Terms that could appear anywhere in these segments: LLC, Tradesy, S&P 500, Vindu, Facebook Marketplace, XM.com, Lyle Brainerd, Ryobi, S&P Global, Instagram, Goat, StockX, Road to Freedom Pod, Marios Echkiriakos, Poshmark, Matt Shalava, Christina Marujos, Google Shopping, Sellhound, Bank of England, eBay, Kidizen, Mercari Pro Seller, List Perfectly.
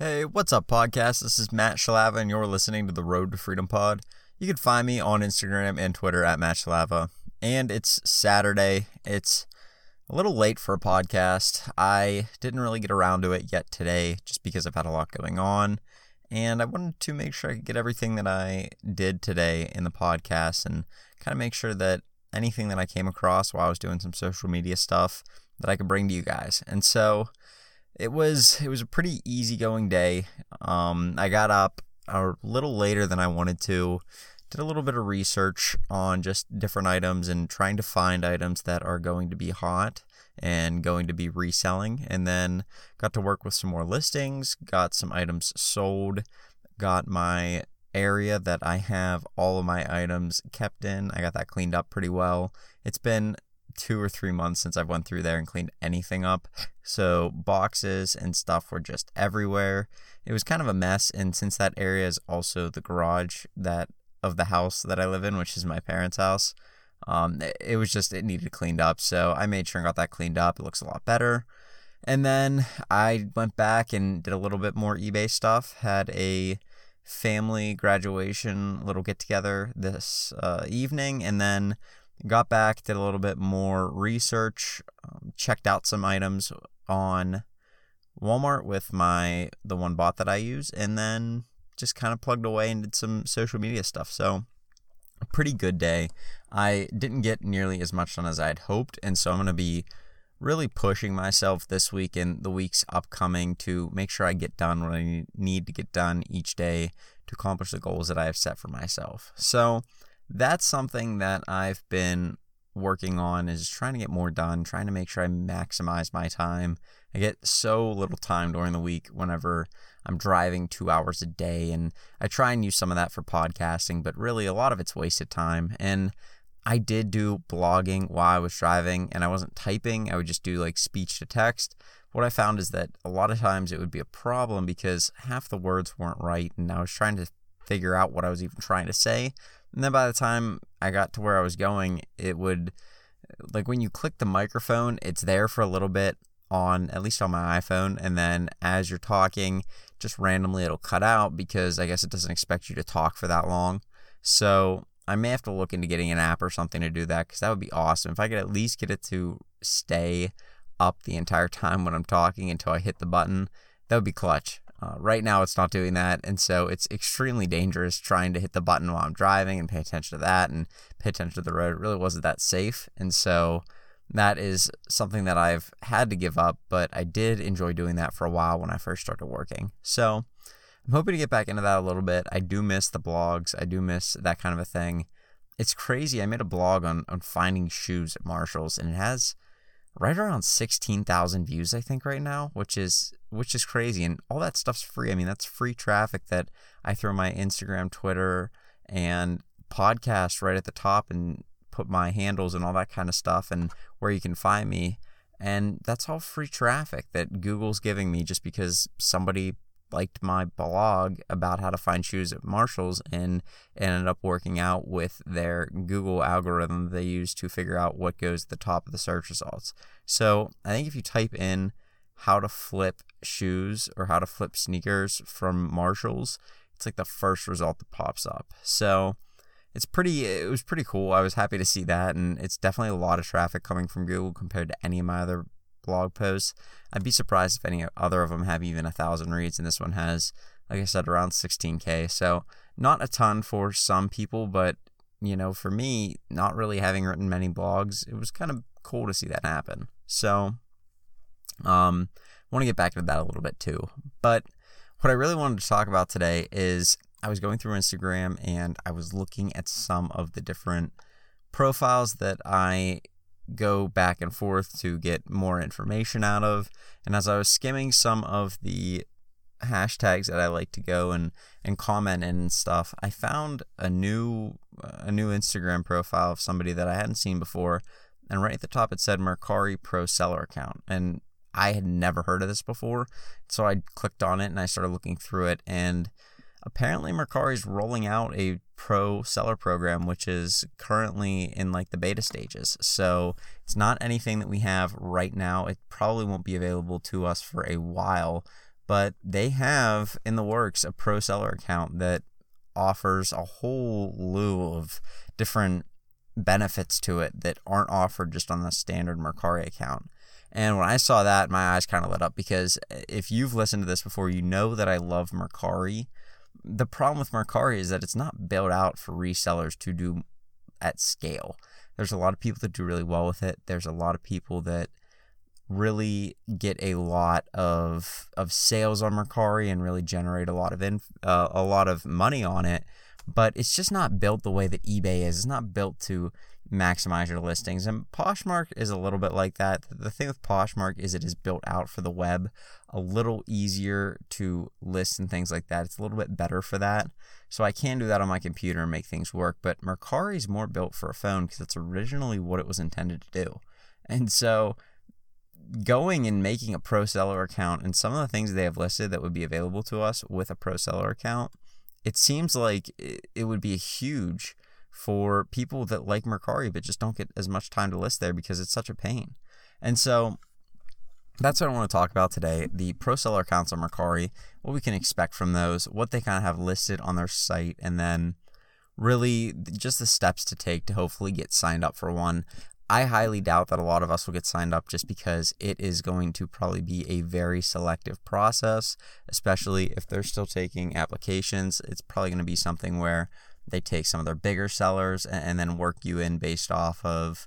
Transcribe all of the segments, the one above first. Hey, what's up, podcast? This is Matt Shalava, and you're listening to the Road to Freedom Pod. You can find me on Instagram and Twitter at Matt Shalava. And it's Saturday. It's a little late for a podcast. I didn't really get around to it yet today, just because I've had a lot going on. And I wanted to make sure I could get everything that I did today in the podcast and kind of make sure that anything that I came across while I was doing some social media stuff that I could bring to you guys. And so It was a pretty easygoing day. I got up a little later than I wanted to, did a little bit of research on just different items and trying to find items that are going to be hot and going to be reselling, and then got to work with some more listings, got some items sold, got my area that I have all of my items kept in. I got that cleaned up pretty well. It's been 2 or 3 months since I've went through there and cleaned anything up. So boxes and stuff were just everywhere. It was kind of a mess. And since that area is also the garage that of the house that I live in, which is my parents' house, it needed cleaned up. So I made sure and got that cleaned up. It looks a lot better. And then I went back and did a little bit more eBay stuff. Had a family graduation little get together this evening, and then got back, did a little bit more research, checked out some items on Walmart with the one bot that I use, and then just kind of plugged away and did some social media stuff. So a pretty good day. I didn't get nearly as much done as I had hoped, and so I'm going to be really pushing myself this week and the weeks upcoming to make sure I get done what I need to get done each day to accomplish the goals that I have set for myself. So that's something that I've been working on, is trying to get more done, trying to make sure I maximize my time. I get so little time during the week whenever I'm driving 2 hours a day, and I try and use some of that for podcasting, but really a lot of it's wasted time. And I did do blogging while I was driving, and I wasn't typing. I would just do like speech to text. What I found is that a lot of times it would be a problem because half the words weren't right, and I was trying to figure out what I was even trying to say. And then by the time I got to where I was going, it would, like when you click the microphone, it's there for a little bit at least on my iPhone. And then as you're talking, just randomly it'll cut out because I guess it doesn't expect you to talk for that long. So I may have to look into getting an app or something to do that, because that would be awesome. If I could at least get it to stay up the entire time when I'm talking until I hit the button, that would be clutch. Right now it's not doing that, and so it's extremely dangerous trying to hit the button while I'm driving and pay attention to that and pay attention to the road. It really wasn't that safe, and so that is something that I've had to give up, but I did enjoy doing that for a while when I first started working. So I'm hoping to get back into that a little bit. I do miss the blogs. I do miss that kind of a thing. It's crazy. I made a blog on finding shoes at Marshall's, and it has right around 16,000 views, I think, right now, which is crazy. And all that stuff's free. I mean, that's free traffic that I throw my Instagram, Twitter, and podcast right at the top and put my handles and all that kind of stuff and where you can find me. And that's all free traffic that Google's giving me just because somebody liked my blog about how to find shoes at Marshall's and ended up working out with their Google algorithm they use to figure out what goes to the top of the search results. So I think if you type in how to flip shoes or how to flip sneakers from Marshall's, it's like the first result that pops up. So it was pretty cool. I was happy to see that, and it's definitely a lot of traffic coming from Google compared to any of my other blog posts. I'd be surprised if any other of them have even 1,000 reads, and this one has, like I said, around 16K. So not a ton for some people, but you know, for me, not really having written many blogs, it was kind of cool to see that happen. So I want to get back to that a little bit too. But what I really wanted to talk about today is I was going through Instagram and I was looking at some of the different profiles that I go back and forth to get more information out of. And as I was skimming some of the hashtags that I like to go and comment in and stuff, I found a new Instagram profile of somebody that I hadn't seen before. And right at the top, it said Mercari Pro Seller account. And I had never heard of this before. So I clicked on it and I started looking through it. And apparently Mercari's rolling out a pro seller program, which is currently in like the beta stages. So it's not anything that we have right now. It probably won't be available to us for a while, But they have in the works a pro seller account that offers a whole slew of different benefits to it that aren't offered just on the standard Mercari account. And when I saw that, my eyes kind of lit up, because if you've listened to this before, you know that I love Mercari. The problem with Mercari is that it's not built out for resellers to do at scale. There's a lot of people that do really well with it. There's a lot of people that really get a lot of sales on Mercari and really generate a lot of money on it. But it's just not built the way that eBay is. It's not built to maximize your listings. And Poshmark is a little bit like that. The thing with Poshmark is it is built out for the web, a little easier to list and things like that. It's a little bit better for that. So I can do that on my computer and make things work. But Mercari is more built for a phone because that's originally what it was intended to do. And so going and making a pro seller account and some of the things they have listed that would be available to us with a pro seller account, it seems like it would be huge for people that like Mercari but just don't get as much time to list there because it's such a pain. And so that's what I want to talk about today, the pro seller accounts on Mercari, what we can expect from those, what they kind of have listed on their site, and then really just the steps to take to hopefully get signed up for one. I highly doubt that a lot of us will get signed up just because it is going to probably be a very selective process, especially if they're still taking applications. It's probably going to be something where they take some of their bigger sellers and then work you in based off of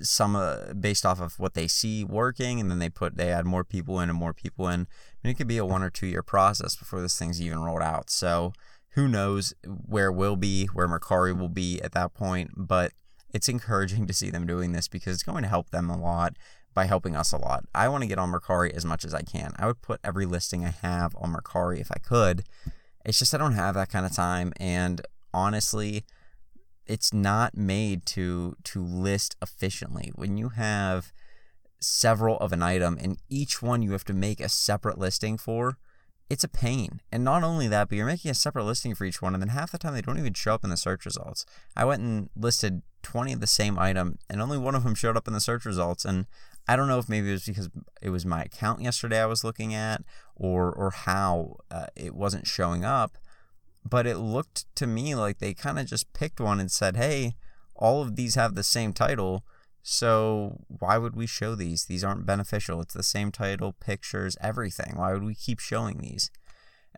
what they see working, and then they add more people in and more people in. And it could be a 1 or 2 year process before this thing's even rolled out. So who knows where Mercari will be at that point, but it's encouraging to see them doing this because it's going to help them a lot by helping us a lot. I want to get on Mercari as much as I can. I would put every listing I have on Mercari if I could. It's just I don't have that kind of time, and honestly, it's not made to list efficiently. When you have several of an item and each one you have to make a separate listing for, it's a pain. And not only that, but you're making a separate listing for each one, and then half the time they don't even show up in the search results. I went and listed 20 of the same item, and only one of them showed up in the search results. And I don't know if maybe it was because it was my account yesterday I was looking at, or how it wasn't showing up, but it looked to me like they kind of just picked one and said, hey, all of these have the same title, so why would we show these? These aren't beneficial. It's the same title, pictures, everything. Why would we keep showing these?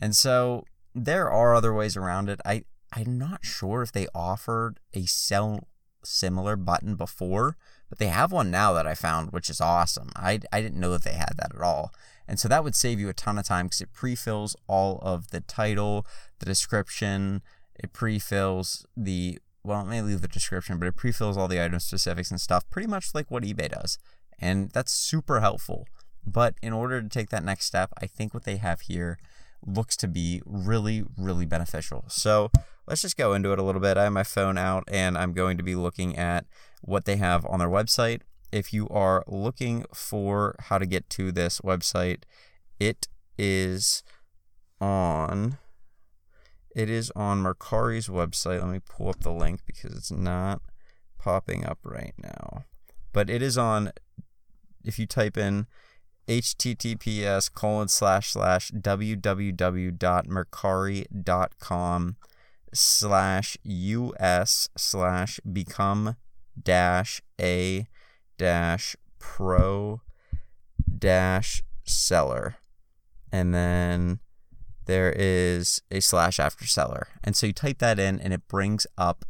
And so there are other ways around it. I'm not sure if they offered a sell similar button before, but they have one now that I found, which is awesome. I didn't know that they had that at all. And so that would save you a ton of time because it pre-fills all of the title, the description. It pre-fills it may leave the description, but it pre-fills all the item specifics and stuff, pretty much like what eBay does. And that's super helpful. But in order to take that next step, I think what they have here looks to be really, really beneficial. So let's just go into it a little bit. I have my phone out and I'm going to be looking at what they have on their website. If you are looking for how to get to this website, it is on Mercari's website. Let me pull up the link because it's not popping up right now. But it is on, if you type in https://www.mercari.com/us/become-a-pro-seller, and then there is a / after seller. And so you type that in and it brings up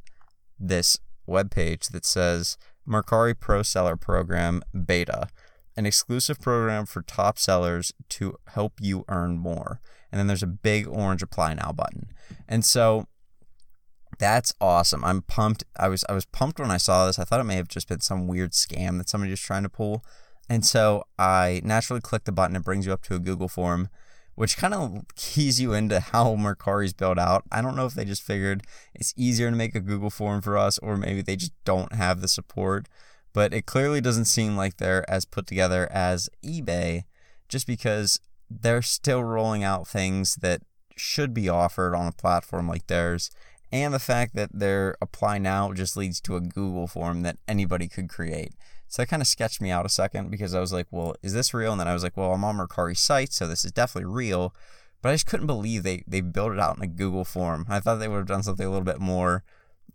this webpage that says Mercari Pro Seller Program Beta, an exclusive program for top sellers to help you earn more. And then there's a big orange apply now button. And so that's awesome. I'm pumped. I was pumped when I saw this. I thought it may have just been some weird scam that somebody was trying to pull. And so I naturally click the button. It brings you up to a Google form, which kind of keys you into how Mercari's built out. I don't know if they just figured it's easier to make a Google form for us, or maybe they just don't have the support. But it clearly doesn't seem like they're as put together as eBay, just because they're still rolling out things that should be offered on a platform like theirs. And the fact that their apply now just leads to a Google form that anybody could create. So that kind of sketched me out a second, because I was like, well, is this real? And then I was like, well, I'm on Mercari's site, so this is definitely real. But I just couldn't believe they built it out in a Google form. I thought they would have done something a little bit more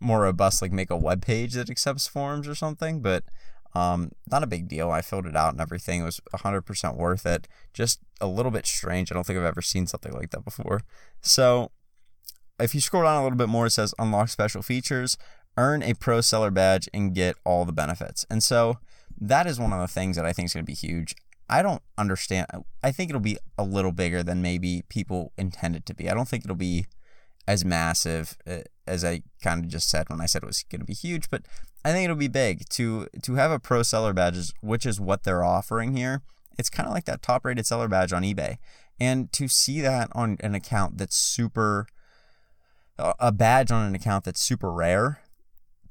robust, like make a web page that accepts forms or something. But not a big deal. I filled it out and everything. It was 100% worth it. Just a little bit strange. I don't think I've ever seen something like that before. So if you scroll down a little bit more, it says unlock special features, earn a pro seller badge, and get all the benefits. And so that is one of the things that I think is going to be huge. I don't understand. I think it'll be a little bigger than maybe people intend it to be. I don't think it'll be as massive as I kind of just said when I said it was going to be huge, but I think it'll be big. To have a pro seller badge, which is what they're offering here, it's kind of like that top rated seller badge on eBay. And to see that on an account that's a badge on an account that's super rare,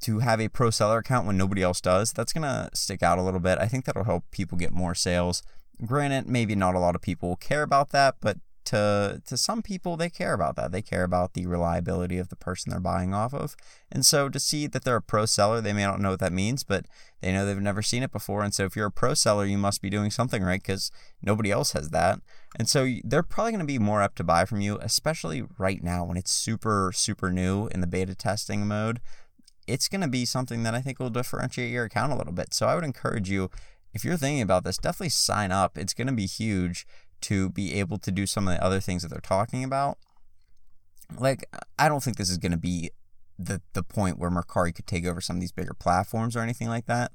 to have a pro seller account when nobody else does, that's going to stick out a little bit. I think that'll help people get more sales. Granted, maybe not a lot of people will care about that, but to some people, they care about that. They care about the reliability of the person they're buying off of. And so to see that they're a pro seller, they may not know what that means, but they know they've never seen it before. And so if you're a pro seller, you must be doing something right, because nobody else has that. And so they're probably going to be more apt to buy from you, especially right now when it's super, super new in the beta testing mode. It's going to be something that I think will differentiate your account a little bit. So I would encourage you, if you're thinking about this, definitely sign up. It's going to be huge to be able to do some of the other things that they're talking about. Like, I don't think this is going to be the point where Mercari could take over some of these bigger platforms or anything like that,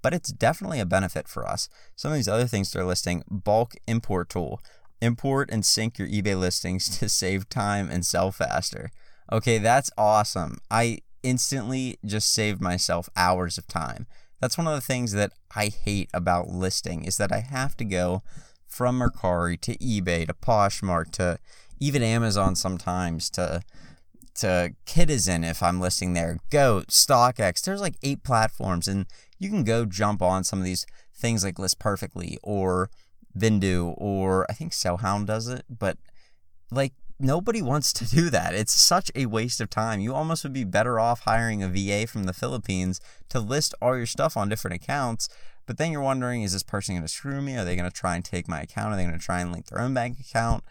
but it's definitely a benefit for us. Some of these other things they're listing: bulk import tool, import and sync your eBay listings to save time and sell faster. Okay, that's awesome. I instantly just saved myself hours of time. That's one of the things that I hate about listing, is that I have to go from Mercari to eBay to Poshmark to even Amazon sometimes to Kidizen if I'm listing there, Goat, StockX. There's like 8 platforms, and you can go jump on some of these things like List Perfectly or Vindu, or I think Sellhound does it, but like nobody wants to do that. It's such a waste of time. You almost would be better off hiring a VA from the Philippines to list all your stuff on different accounts. But then you're wondering, is this person going to screw me? Are they going to try and take my account? Are they going to try and link their own bank account?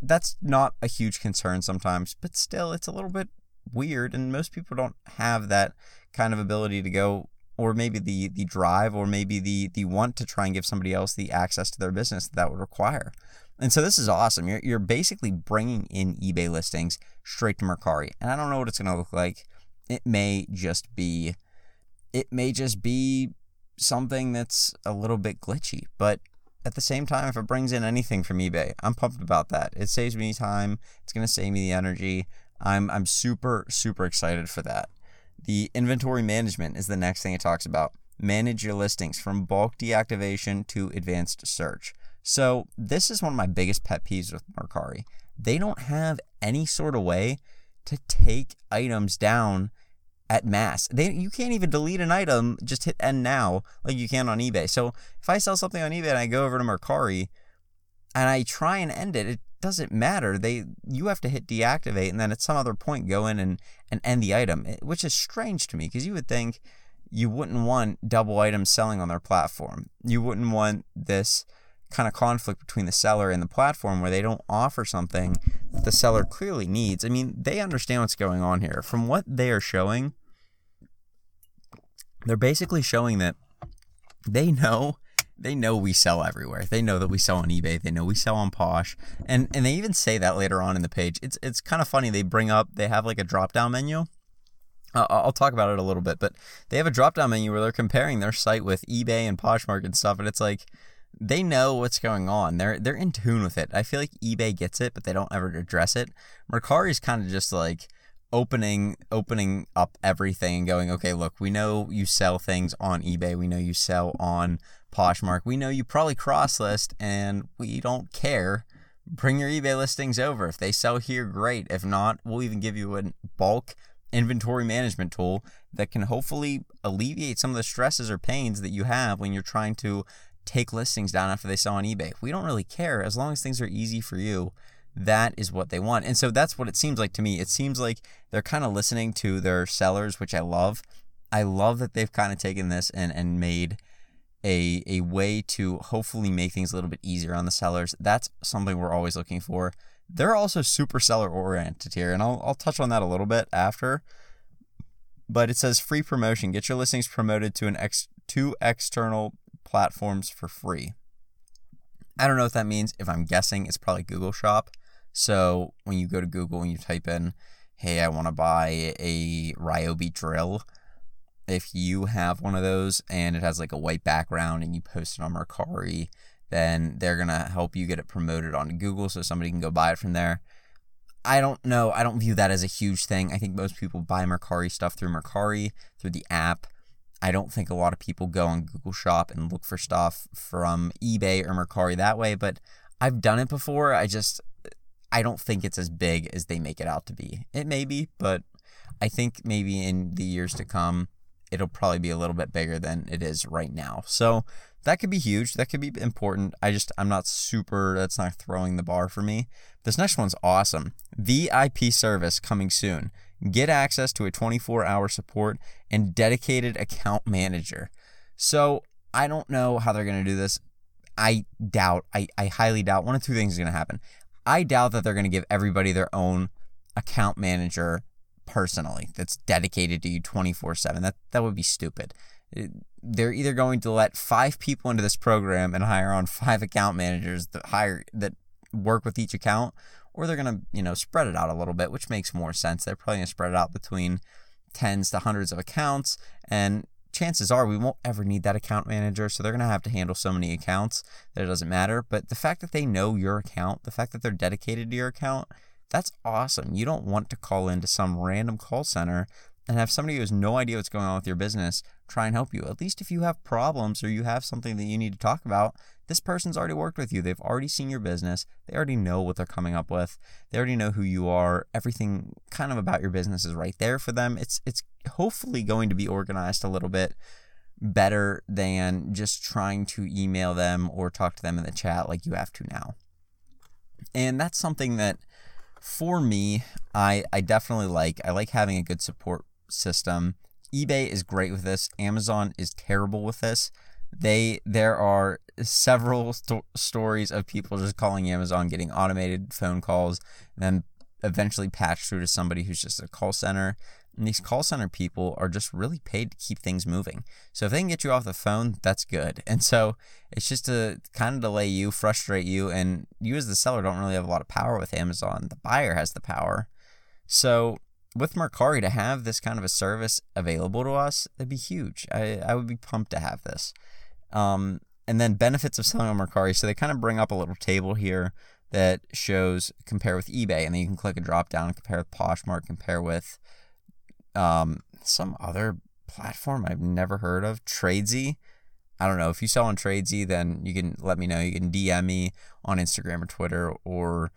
That's not a huge concern sometimes, but still, it's a little bit weird, and most people don't have that kind of ability to go, or maybe the drive, or maybe the want to try and give somebody else the access to their business that would require. And so this is awesome. You're basically bringing in eBay listings straight to Mercari, and I don't know what it's going to look like. It may just be something that's a little bit glitchy, but at the same time, if it brings in anything from eBay, I'm pumped about that. It saves me time. It's going to save me the energy. I'm super, super excited for that. The inventory management is the next thing it talks about. Manage your listings from bulk deactivation to advanced search. So this is one of my biggest pet peeves with Mercari. They don't have any sort of way to take items down at mass. You can't even delete an item, just hit end now, like you can on eBay. So if I sell something on eBay and I go over to Mercari and I try and end it, it doesn't matter. You have to hit deactivate, and then at some other point go in and end the item, which is strange to me, because you would think you wouldn't want double items selling on their platform. You wouldn't want this kind of conflict between the seller and the platform where they don't offer something that the seller clearly needs. I mean, they understand what's going on here. From what they are showing, they're basically showing that they know we sell everywhere. They know that we sell on eBay. They know we sell on Posh. And they even say that later on in the page. It's kind of funny. They have like a drop-down menu. I'll talk about it a little bit, but they have a drop-down menu where they're comparing their site with eBay and Poshmark and stuff, and it's like, they know what's going on. They're in tune with it. I feel like eBay gets it, but they don't ever address it. Mercari's kind of just like opening up everything and going, okay, look, we know you sell things on eBay. We know you sell on Poshmark. We know you probably cross-list, and we don't care. Bring your eBay listings over. If they sell here, great. If not, we'll even give you a bulk inventory management tool that can hopefully alleviate some of the stresses or pains that you have when you're trying to take listings down after they sell on eBay. We don't really care as long as things are easy for you. That is what they want. And so that's what it seems like to me. It seems like they're kind of listening to their sellers, which I love. I love that they've kind of taken this and made a way to hopefully make things a little bit easier on the sellers. That's something we're always looking for. They're also super seller oriented here, and I'll touch on that a little bit after. But it says free promotion. Get your listings promoted to two external platforms for free. I don't know what that means. If I'm guessing, it's probably Google Shop. So when you go to Google and you type in, hey, I want to buy a Ryobi drill, if you have one of those and it has like a white background and you post it on Mercari, then they're going to help you get it promoted on Google so somebody can go buy it from there. I don't know. I don't view that as a huge thing. I think most people buy Mercari stuff through Mercari, through the app. I don't think a lot of people go on Google Shop and look for stuff from eBay or Mercari that way, but I've done it before. I don't think it's as big as they make it out to be. It may be, but I think maybe in the years to come, it'll probably be a little bit bigger than it is right now. So that could be huge. That could be important. I'm not super, that's not throwing the bar for me. This next one's awesome. VIP service coming soon. Get access to a 24-hour support and dedicated account manager. So I don't know how they're going to do this. I highly doubt. One of two things is going to happen. I doubt that they're going to give everybody their own account manager personally that's dedicated to you 24/7. That would be stupid. They're either going to let 5 people into this program and hire on 5 account managers that work with each account, or they're going to, spread it out a little bit, which makes more sense. They're probably going to spread it out between tens to hundreds of accounts, and chances are we won't ever need that account manager, so they're going to have to handle so many accounts that it doesn't matter. But the fact that they know your account, the fact that they're dedicated to your account, that's awesome. You don't want to call into some random call center and have somebody who has no idea what's going on with your business try and help you. At least if you have problems or you have something that you need to talk about, this person's already worked with you. They've already seen your business. They already know what they're coming up with. They already know who you are. Everything kind of about your business is right there for them. It's hopefully going to be organized a little bit better than just trying to email them or talk to them in the chat like you have to now. And that's something that, for me, I definitely like. I like having a good support system. eBay is great with this. Amazon is terrible with this. There are several stories of people just calling Amazon, getting automated phone calls, and then eventually patched through to somebody who's just a call center. And these call center people are just really paid to keep things moving. So if they can get you off the phone, that's good. And so it's just to kind of delay you, frustrate you, and you as the seller don't really have a lot of power with Amazon. The buyer has the power. So with Mercari, to have this kind of a service available to us, that'd be huge. I would be pumped to have this. And then benefits of selling on Mercari. So they kind of bring up a little table here that shows compare with eBay, and then you can click a drop down and compare with Poshmark, compare with some other platform I've never heard of, Tradesy. I don't know. If you sell on Tradesy, then you can let me know. You can DM me on Instagram or Twitter or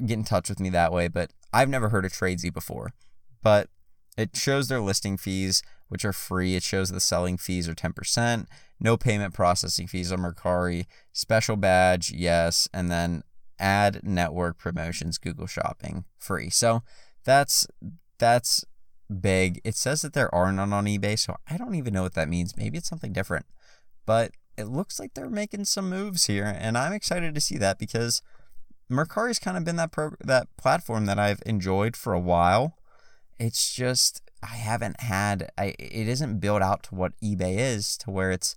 get in touch with me that way. But I've never heard of Tradesy before. But it shows their listing fees, which are free. It shows the selling fees are 10%. No payment processing fees on Mercari. Special badge, yes. And then ad network promotions, Google Shopping, free. So that's big. It says that there are none on eBay, so I don't even know what that means. Maybe it's something different, but it looks like they're making some moves here, and I'm excited to see that because Mercari's kind of been that platform that I've enjoyed for a while. It's just it isn't built out to what eBay is, to where it's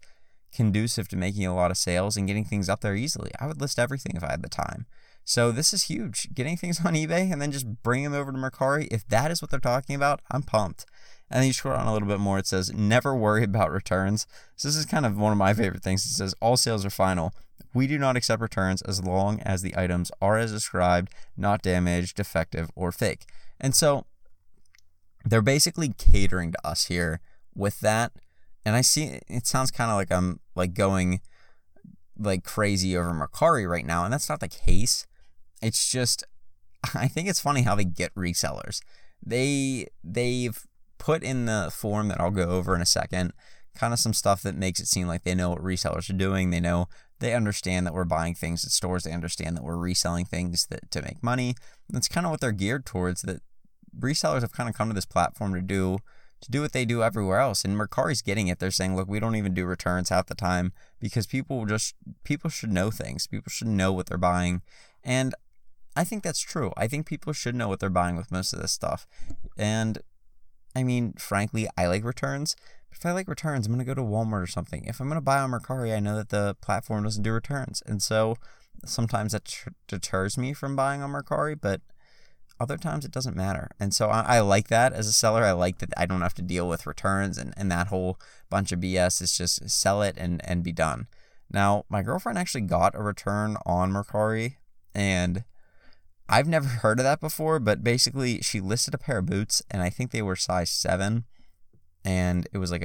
conducive to making a lot of sales and getting things up there easily. I would list everything if I had the time. So this is huge. Getting things on eBay and then just bring them over to Mercari. If that is what they're talking about, I'm pumped. And then you scroll down a little bit more. It says, never worry about returns. So this is kind of one of my favorite things. It says, all sales are final. We do not accept returns as long as the items are as described, not damaged, defective, or fake. And so they're basically catering to us here with that. And I see it sounds kind of like I'm like going like crazy over Mercari right now. And that's not the case. It's just, I think it's funny how they get resellers. They've put in the form that I'll go over in a second, kind of some stuff that makes it seem like they know what resellers are doing. They understand that we're buying things at stores. They understand that we're reselling things to make money. That's kind of what they're geared towards, that resellers have kind of come to this platform to do to do what they do everywhere else. And Mercari's getting it. They're saying, look, we don't even do returns half the time because people should know things. People should know what they're buying. And I think that's true. I think people should know what they're buying with most of this stuff. And I mean, frankly, I like returns. If I like returns, I'm going to go to Walmart or something. If I'm going to buy on Mercari, I know that the platform doesn't do returns. And so sometimes that deters me from buying on Mercari, but other times it doesn't matter. And so I like that as a seller. I like that I don't have to deal with returns and that whole bunch of BS. It's just sell it and be done. Now, my girlfriend actually got a return on Mercari, and I've never heard of that before, but basically she listed a pair of boots, and I think they were size 7. And it was like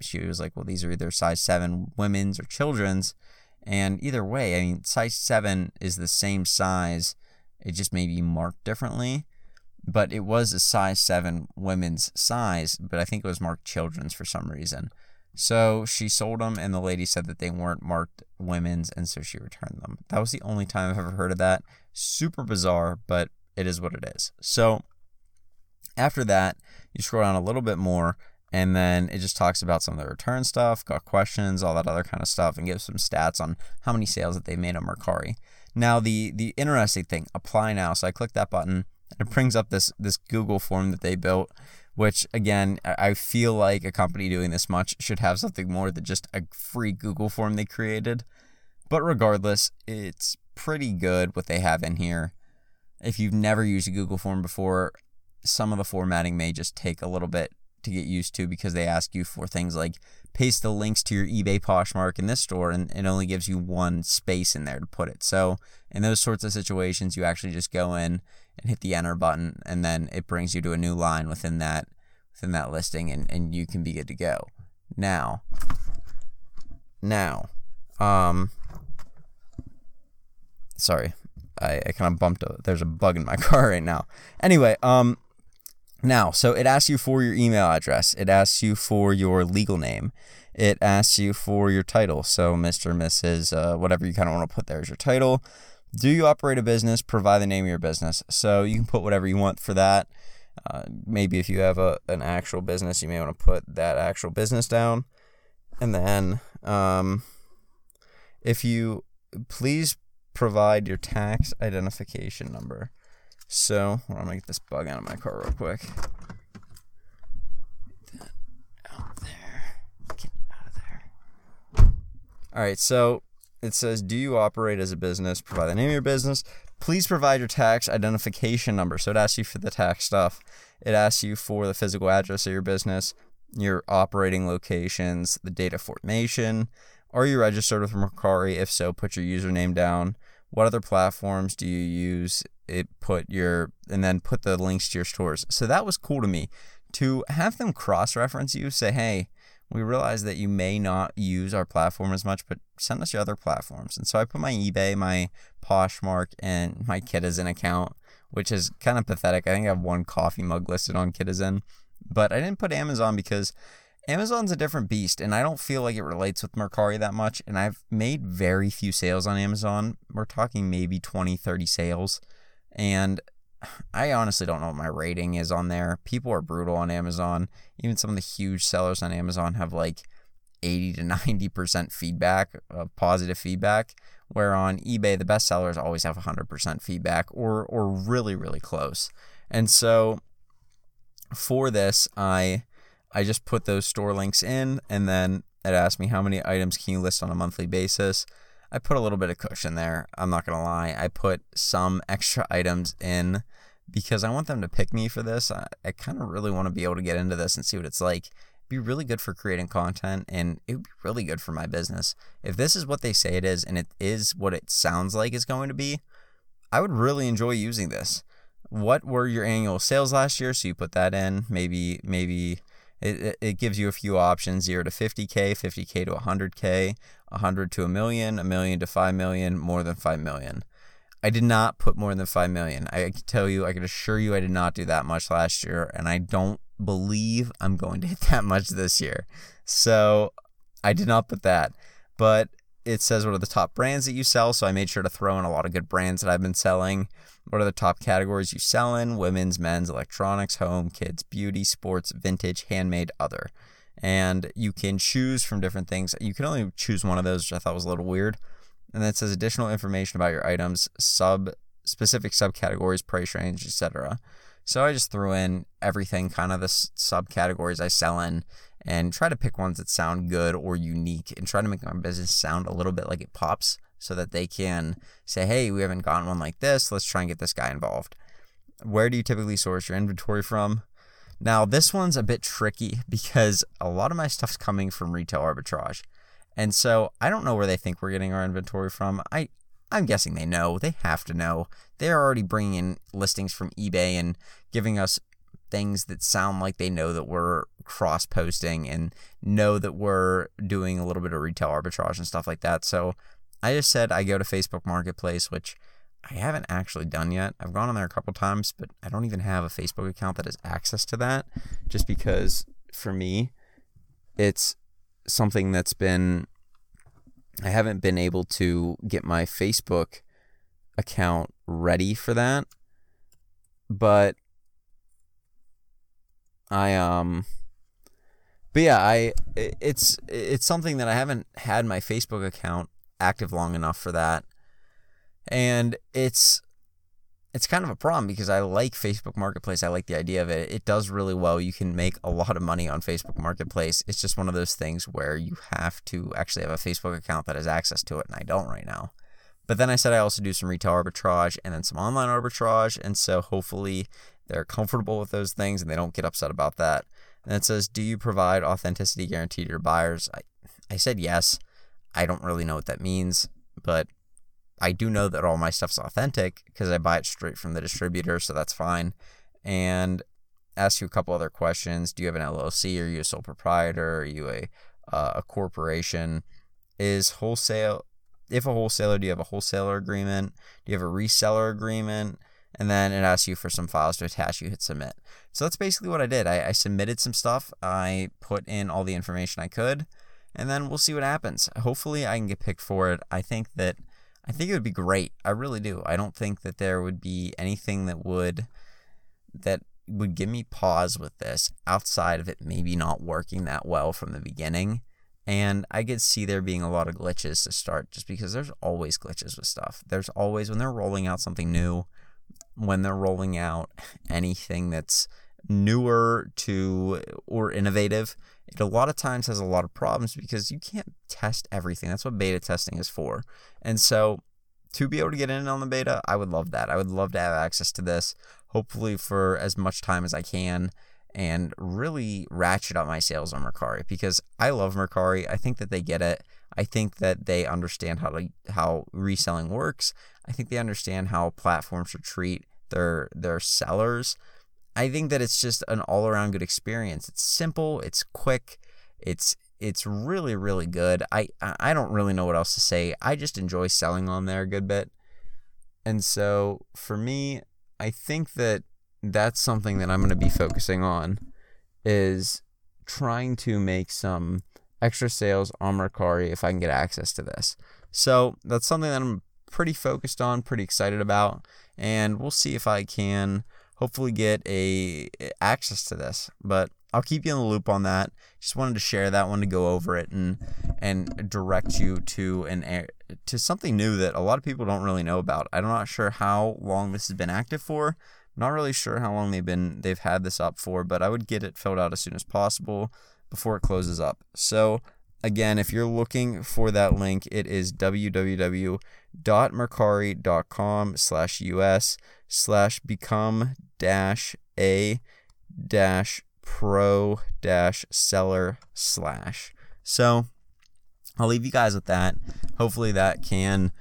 she was like, well, these are either size 7 women's or children's. And either way, I mean, size 7 is the same size. It just may be marked differently. But it was a size 7 women's size, but I think it was marked children's for some reason. So she sold them, and the lady said that they weren't marked women's, and so she returned them. That was the only time I've ever heard of that. Super bizarre, but it is what it is. So after that, you scroll down a little bit more, and then it just talks about some of the return stuff, got questions, all that other kind of stuff, and gives some stats on how many sales that they made on Mercari. Now, the interesting thing, apply now. So I click that button, and it brings up this Google form that they built, which, again, I feel like a company doing this much should have something more than just a free Google form they created. But regardless, it's pretty good what they have in here. If you've never used a Google form before, some of the formatting may just take a little bit to get used to, because they ask you for things like paste the links to your eBay, Poshmark, and this store, and it only gives you one space in there to put it. So in those sorts of situations, you actually just go in and hit the enter button, and then it brings you to a new line within that listing, and you can be good to go. Sorry, I kind of bumped. There's a bug in my car right now. Anyway, so it asks you for your email address. It asks you for your legal name. It asks you for your title. So Mr., Mrs., whatever you kind of want to put there as your title. Do you operate a business? Provide the name of your business. So you can put whatever you want for that. Maybe if you have an actual business, you may want to put that actual business down. And then if you please provide your tax identification number. So I'm going to get this bug out of my car real quick. Get that out there. Get out of there. All right, so it says, do you operate as a business? Provide the name of your business. Please provide your tax identification number. So it asks you for the tax stuff. It asks you for the physical address of your business, your operating locations, the date of formation. Are you registered with Mercari? If so, put your username down. What other platforms do you use? And then put the links to your stores. So that was cool to me. To have them cross-reference you, say, hey, we realize that you may not use our platform as much, but send us your other platforms. And so I put my eBay, my Poshmark, and my Kidizen account, which is kind of pathetic. I think I have one coffee mug listed on Kidizen, but I didn't put Amazon because Amazon's a different beast, and I don't feel like it relates with Mercari that much. And I've made very few sales on Amazon. We're talking maybe 20, 30 sales. And I honestly don't know what my rating is on there. People are brutal on Amazon. Even some of the huge sellers on Amazon have like 80 to 90% feedback, positive feedback, where on eBay, the best sellers always have 100% feedback or really, really close. And so for this, I just put those store links in, and then it asked me how many items can you list on a monthly basis. I put a little bit of cushion there. I'm not going to lie. I put some extra items in because I want them to pick me for this. I kind of really want to be able to get into this and see what it's like. It'd be really good for creating content, and it would be really good for my business. If this is what they say it is, and it is what it sounds like it's going to be, I would really enjoy using this. What were your annual sales last year? So you put that in. Maybe it gives you a few options, 0 to 50K, 50K to 100K, 100 to a million to 5 million, more than 5 million. I did not put more than 5 million. I can tell you, I can assure you I did not do that much last year, and I don't believe I'm going to hit that much this year. So I did not put that. But it says what are the top brands that you sell. So I made sure to throw in a lot of good brands that I've been selling. What are the top categories you sell in? Women's, men's, electronics, home, kids, beauty, sports, vintage, handmade, other. And you can choose from different things. You can only choose one of those, which I thought was a little weird. And then it says additional information about your items, specific subcategories, price range, etc. So I just threw in everything, kind of the subcategories I sell in, and try to pick ones that sound good or unique and try to make my business sound a little bit like it pops so that they can say, hey, we haven't gotten one like this. Let's try and get this guy involved. Where do you typically source your inventory from? Now, this one's a bit tricky because a lot of my stuff's coming from retail arbitrage. And so I don't know where they think we're getting our inventory from. I'm guessing they know. They have to know. They're already bringing in listings from eBay and giving us things that sound like they know that we're cross-posting and know that we're doing a little bit of retail arbitrage and stuff like that. So I just said I go to Facebook Marketplace, which I haven't actually done yet. I've gone on there a couple times, but I don't even have a Facebook account that has access to that, just because for me, it's something that's been... I haven't been able to get my Facebook account ready for that, but it's something that I haven't had my Facebook account active long enough for that, and it's kind of a problem because I like Facebook Marketplace. I like the idea of it. It does really well. You can make a lot of money on Facebook Marketplace. It's just one of those things where you have to actually have a Facebook account that has access to it, and I don't right now. But then I said I also do some retail arbitrage and then some online arbitrage, and so hopefully they're comfortable with those things and they don't get upset about that. And it says, do you provide authenticity guarantee to your buyers? I said yes. I don't really know what that means, but I do know that all my stuff's authentic because I buy it straight from the distributor, so that's fine. And ask you a couple other questions. Do you have an LLC? Are you a sole proprietor? Are you a corporation? If a wholesaler, do you have a wholesaler agreement? Do you have a reseller agreement? And then it asks you for some files to attach. You hit submit. So that's basically what I did. I submitted some stuff. I put in all the information I could, and then we'll see what happens. Hopefully I can get picked for it. I think it would be great. I really do. I don't think that there would be anything that would give me pause with this outside of it maybe not working that well from the beginning. And I could see there being a lot of glitches to start just because there's always glitches with stuff. There's always, when they're rolling out something new, when they're rolling out anything that's newer to or innovative, it a lot of times has a lot of problems because you can't test everything. That's what beta testing is for. And so to be able to get in on the beta, I would love that. I would love to have access to this, hopefully for as much time as I can, and really ratchet up my sales on Mercari because I love Mercari. I think that they get it. I think that they understand how reselling works. I think they understand how platforms should treat their sellers. I think that it's just an all-around good experience. It's simple, it's quick, it's really, really good. I don't really know what else to say. I just enjoy selling on there a good bit. And so for me, I think that that's something that I'm going to be focusing on, is trying to make some extra sales on Mercari if I can get access to this. So that's something that I'm pretty focused on, pretty excited about, and we'll see if I can hopefully get access to this, but I'll keep you in the loop on that. Just wanted to share that one, to go over it and direct you to something new that a lot of people don't really know about. I'm not sure how long this has been active for. I'm not really sure how long they've had this up for, but I would get it filled out as soon as possible before it closes up. So again, if you're looking for that link, it is www.mercari.com/us/become-a-pro-seller/. So I'll leave you guys with that. Hopefully that can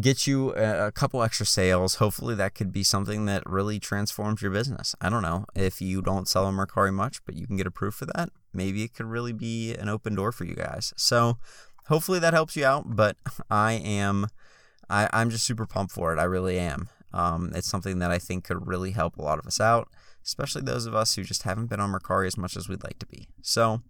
get you a couple extra sales. Hopefully that could be something that really transforms your business. I don't know if you don't sell on Mercari much, but you can get approved for that. Maybe it could really be an open door for you guys. So hopefully that helps you out, but I'm just super pumped for it. I really am. It's something that I think could really help a lot of us out, especially those of us who just haven't been on Mercari as much as we'd like to be. So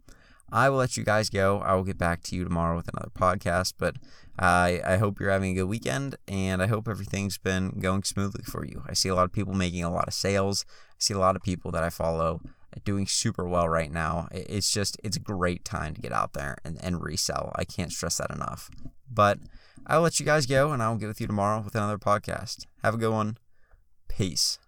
I will let you guys go. I will get back to you tomorrow with another podcast, but I hope you're having a good weekend, and I hope everything's been going smoothly for you. I see a lot of people making a lot of sales. I see a lot of people that I follow doing super well right now. It's just, it's a great time to get out there and resell. I can't stress that enough. But I'll let you guys go, and I'll get with you tomorrow with another podcast. Have a good one. Peace.